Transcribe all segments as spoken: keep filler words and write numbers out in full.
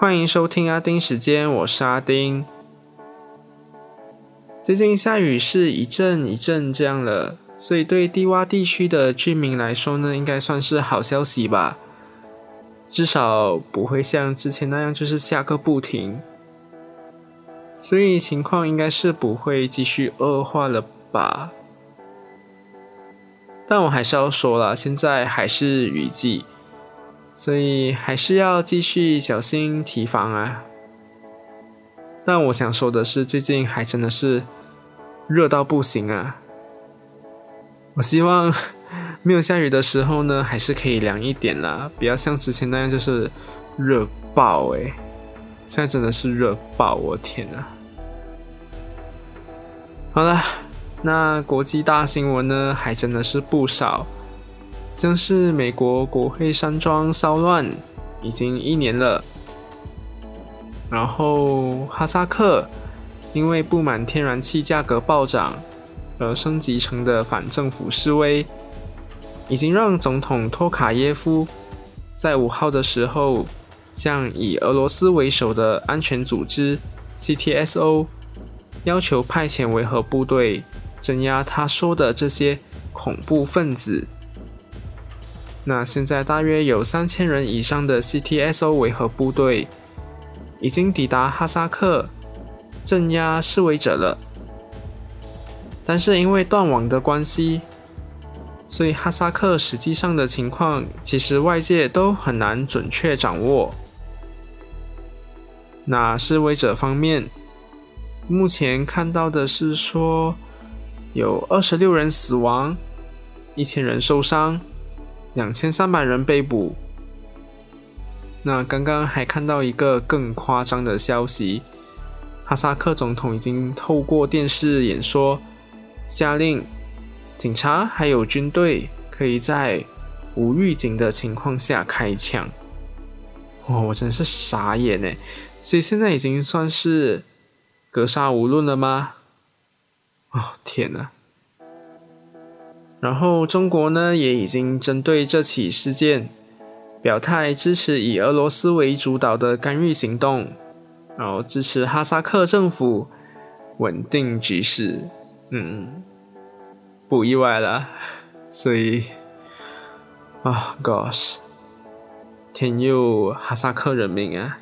欢迎收听阿丁时间，我是阿丁。最近下雨是一阵一阵这样了，所以对低洼地区的居民来说呢，应该算是好消息吧。至少不会像之前那样就是下个不停，所以情况应该是不会继续恶化了吧。但我还是要说啦，现在还是雨季，所以还是要继续小心提防啊。但我想说的是，最近还真的是热到不行啊。我希望没有下雨的时候呢，还是可以凉一点啦，不要像之前那样就是热爆欸。现在真的是热爆，我天啊。好啦，那国际大新闻呢，还真的是不少。像是美国国会山庄骚乱已经一年了，然后哈萨克因为不满天然气价格暴涨而升级成的反政府示威，已经让总统托卡耶夫在五号的时候向以俄罗斯为首的安全组织 C T S O 要求派遣维和部队镇压他说的这些恐怖分子。那现在大约有三千人以上的 C T S O 维和部队已经抵达哈萨克镇压示威者了，但是因为断网的关系，所以哈萨克实际上的情况其实外界都很难准确掌握。那示威者方面，目前看到的是说有二十六人死亡，一千人受伤，两千三百人被捕。那刚刚还看到一个更夸张的消息，哈萨克总统已经透过电视演说下令警察还有军队可以在无预警的情况下开枪。哇，我真是傻眼耶。所以现在已经算是格杀无论了吗？哦，天哪。然后中国呢，也已经针对这起事件表态支持以俄罗斯为主导的干预行动，然后支持哈萨克政府稳定局势。嗯，不意外啦。所以啊 gosh 天佑哈萨克人民啊。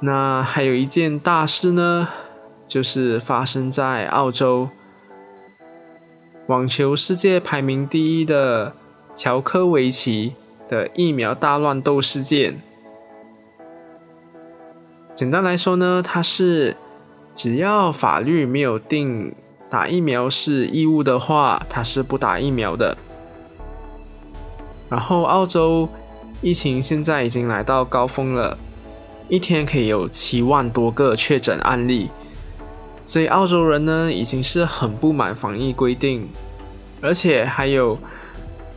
那还有一件大事呢，就是发生在澳洲。网球世界排名第一的乔科维奇的疫苗大乱斗事件，简单来说呢，它是只要法律没有定打疫苗是义务的话，它是不打疫苗的。然后澳洲疫情现在已经来到高峰了，一天可以有七万多个确诊案例，所以澳洲人呢已经是很不满防疫规定，而且还有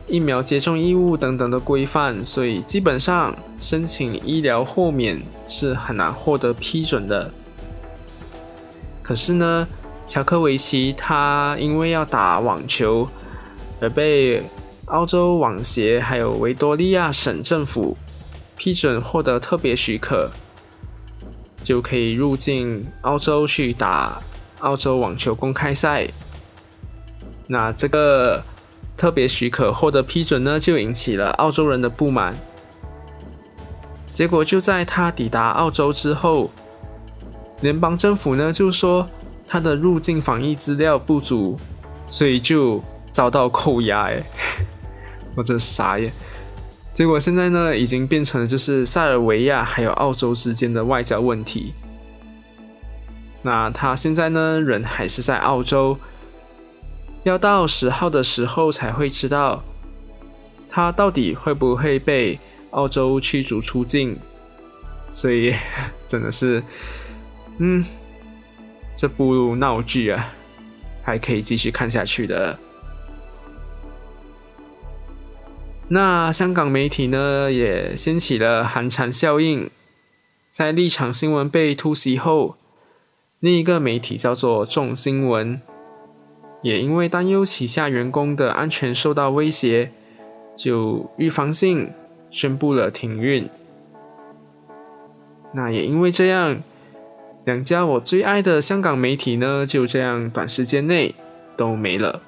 疫苗接种义务等等的规范，所以基本上申请医疗豁免是很难获得批准的。可是呢，乔科维奇他因为要打网球而被澳洲网协还有维多利亚省政府批准获得特别许可，就可以入境澳洲去打澳洲网球公开赛。那这个特别许可获得批准呢，就引起了澳洲人的不满。结果就在他抵达澳洲之后，联邦政府呢就说他的入境防疫资料不足，所以就遭到扣押耶。我真傻耶。结果现在呢，已经变成了就是塞尔维亚还有澳洲之间的外交问题。那他现在呢，人还是在澳洲，要到十号的时候才会知道他到底会不会被澳洲驱逐出境。所以真的是，嗯，这部闹剧啊，还可以继续看下去的。那香港媒体呢，也掀起了寒蝉效应。在立场新闻被突袭后，另一个媒体叫做众新闻，也因为担忧旗下员工的安全受到威胁，就预防性宣布了停运。那也因为这样，两家我最爱的香港媒体呢，就这样短时间内都没了。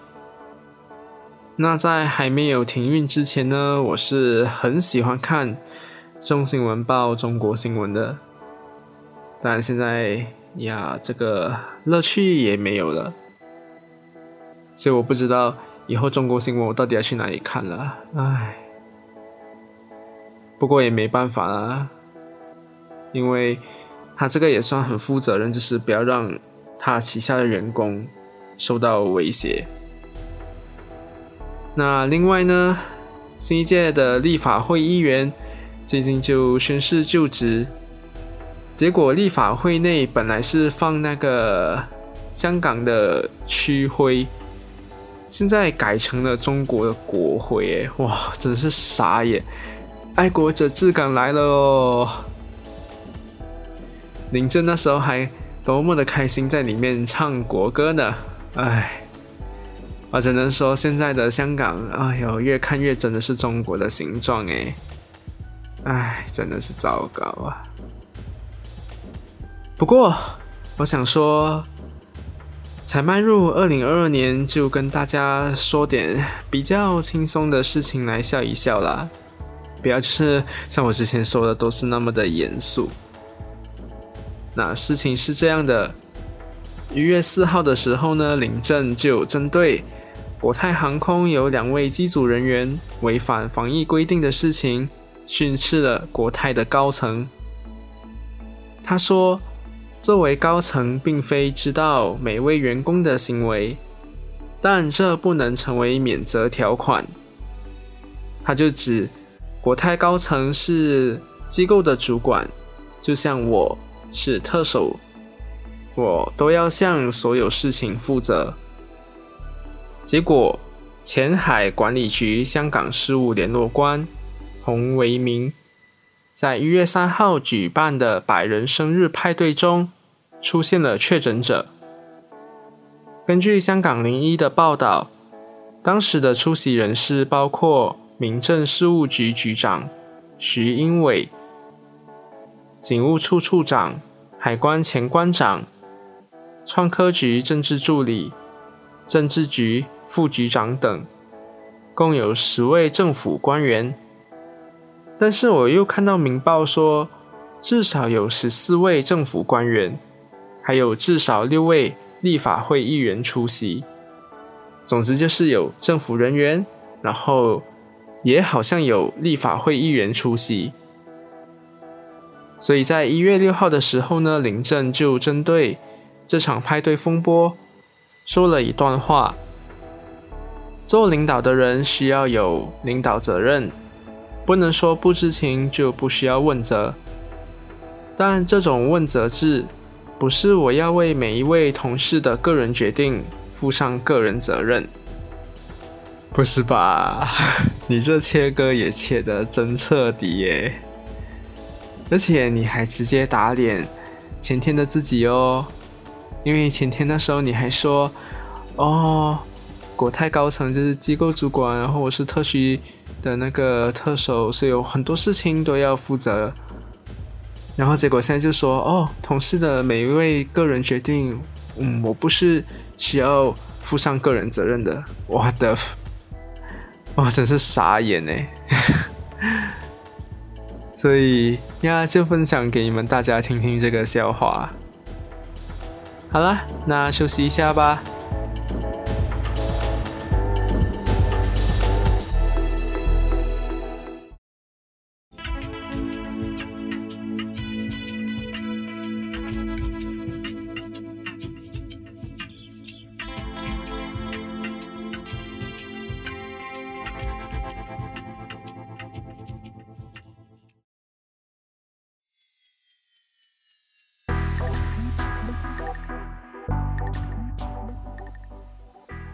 那在还没有停运之前呢，我是很喜欢看中新闻报中国新闻的，但现在呀，这个乐趣也没有了，所以我不知道以后中国新闻我到底要去哪里看了，唉。不过也没办法啦，因为他这个也算很负责任，就是不要让他旗下的员工受到威胁。那另外呢，新一届的立法会议员最近就宣誓就职，结果立法会内本来是放那个香港的区徽，现在改成了中国的国徽耶，哇，真是傻眼，爱国者治港来了哦。林郑那时候还多么的开心在里面唱国歌呢，唉，我只能说现在的香港，哎呦，越看越真的是中国的形状哎，哎，真的是糟糕啊。不过，我想说，才迈入二零二二年，就跟大家说点比较轻松的事情来笑一笑啦，不要就是像我之前说的都是那么的严肃。那事情是这样的，一月四号的时候呢，林郑就针对国泰航空有两位机组人员违反防疫规定的事情训斥了国泰的高层。他说，作为高层并非知道每位员工的行为，但这不能成为免责条款。他就指国泰高层是机构的主管，就像我是特首，我都要向所有事情负责。结果前海管理局香港事务联络官洪维明在一月三号举办的百人生日派对中出现了确诊者。根据香港零一的报道，当时的出席人士包括民政事务局局长徐英伟、警务处处长、海关前关长、创科局政治助理、政治局副局长等，共有十位政府官员。但是我又看到明报说，至少有十四位政府官员，还有至少六位立法会议员出席。总之就是有政府人员，然后也好像有立法会议员出席。所以在一月六号的时候呢，林郑就针对这场派对风波说了一段话。做领导的人需要有领导责任，不能说不知情就不需要问责，但这种问责制不是我要为每一位同事的个人决定负上个人责任。不是吧？你这切割也切得真彻底耶，而且你还直接打脸前天的自己哦，因为前天那时候你还说，哦，国泰高层就是机构主管，然后我是特区的那个特首，所以有很多事情都要负责。然后结果现在就说，哦，同事的每一位个人决定，嗯，我不是需要负上个人责任的。What the f-， 哇，真是傻眼耶。所以呀，就分享给你们大家听听这个笑话。好了，那休息一下吧。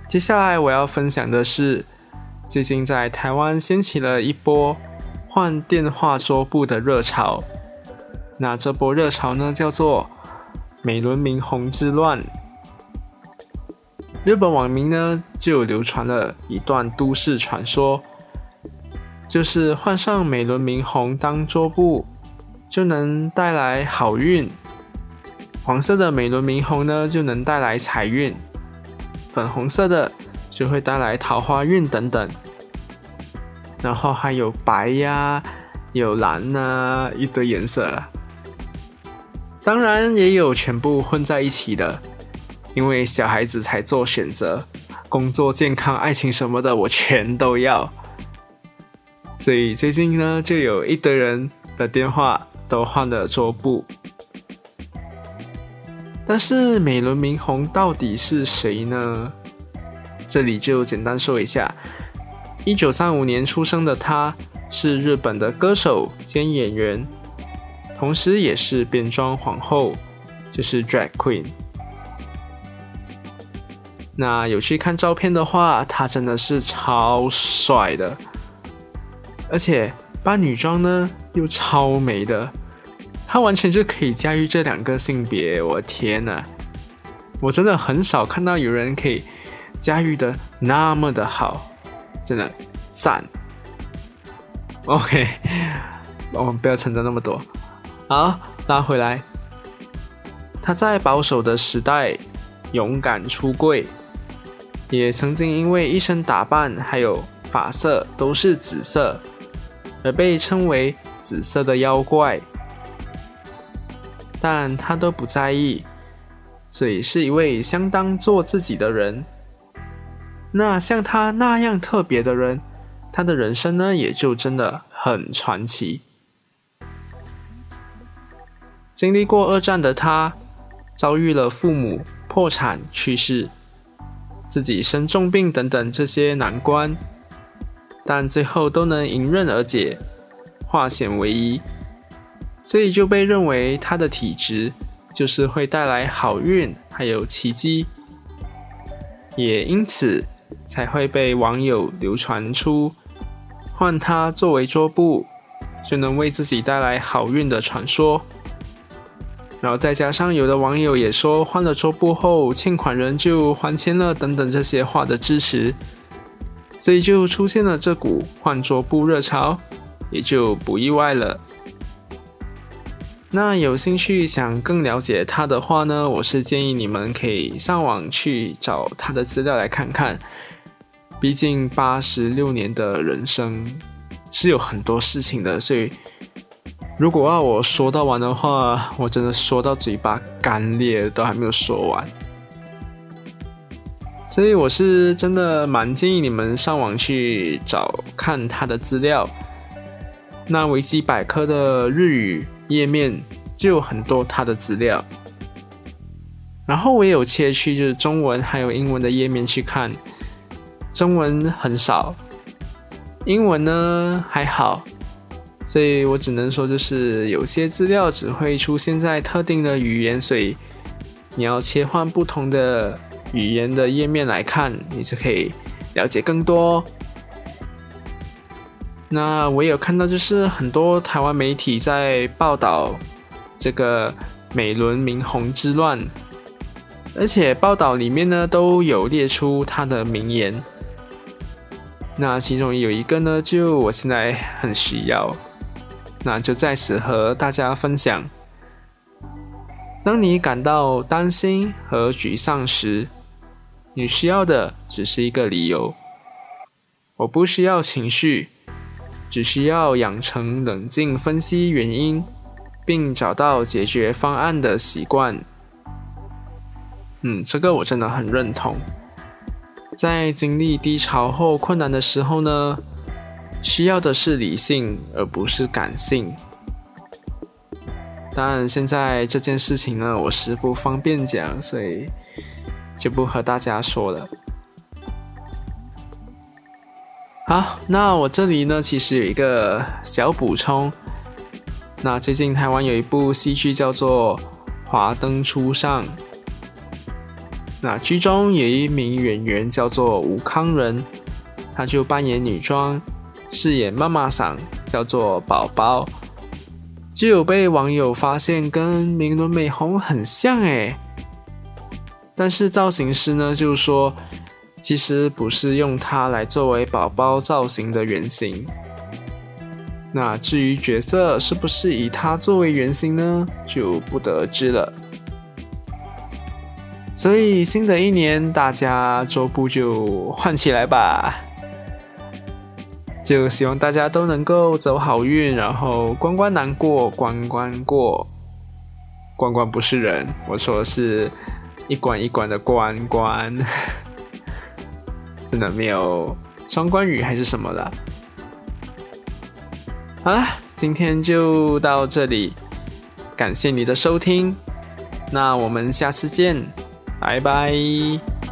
接下来我要分享的是，最近在台湾掀起了一波换电话桌布的热潮。那这波热潮呢，叫做美轮明宏之乱。日本网民呢，就流传了一段都市传说，就是换上美轮明红当桌布，就能带来好运。黄色的美轮明红呢，就能带来财运；粉红色的就会带来桃花运等等。然后还有白呀、啊，有蓝啊，一堆颜色啦。当然也有全部混在一起的，因为小孩子才做选择，工作、健康、爱情什么的，我全都要。所以最近呢，就有一堆人的电话都换了桌布。但是美轮明红到底是谁呢？这里就简单说一下，一九三五年出生的他是日本的歌手兼演员，同时也是变装皇后，就是 drag queen。 那有去看照片的话，他真的是超帅的，而且扮女装呢又超美的，他完全就可以驾驭这两个性别。我天哪，我真的很少看到有人可以驾驭的那么的好，真的赞。 OK， 我们不要承担那么多。好，拉回来，他在保守的时代勇敢出柜，也曾经因为一身打扮还有发色都是紫色而被称为紫色的妖怪，但他都不在意，所以是一位相当做自己的人。那像他那样特别的人，他的人生呢也就真的很传奇。经历过二战的他，遭遇了父母破产去世，自己生重病等等这些难关，但最后都能迎刃而解，化险为夷，所以就被认为他的体质就是会带来好运还有奇迹，也因此才会被网友流传出换他作为桌布就能为自己带来好运的传说。然后再加上有的网友也说换了桌布后欠款人就还钱了等等这些话的支持，所以就出现了这股换桌布热潮，也就不意外了。那有兴趣想更了解他的话呢，我是建议你们可以上网去找他的资料来看看，毕竟八十六年的人生是有很多事情的，所以如果要我说到完的话，我真的说到嘴巴干裂都还没有说完，所以我是真的蛮建议你们上网去找看他的资料。那维基百科的日语页面就有很多他的资料，然后我也有切去就是中文还有英文的页面去看，中文很少，英文呢还好，所以我只能说就是有些资料只会出现在特定的语言，所以你要切换不同的语言的页面来看，你就可以了解更多哦。那我也有看到就是很多台湾媒体在报道这个美轮明红之乱，而且报道里面呢都有列出他的名言，那其中有一个呢就我现在很需要，那就在此和大家分享。当你感到担心和沮丧时，你需要的只是一个理由。我不需要情绪，只需要养成冷静分析原因，并找到解决方案的习惯。嗯，这个我真的很认同。在经历低潮后困难的时候呢，需要的是理性，而不是感性。但现在这件事情呢，我是不方便讲，所以就不和大家说了。好，那我这里呢，其实有一个小补充。那最近台湾有一部戏剧叫做《华灯初上》，那剧中有一名演员叫做吴康仁，他就扮演女装，饰演妈妈桑，叫做宝宝。就有被网友发现跟美轮美红很像诶，但是造型师呢就说其实不是用它来作为宝宝造型的原型，那至于角色是不是以他作为原型呢，就不得而知了。所以新的一年大家桌布就换起来吧，就希望大家都能够走好运，然后关关难过关关过。关关不是人，我说的是一关一关的关关。真的没有双关语还是什么啦。好啦，今天就到这里，感谢你的收听，那我们下次见，拜拜。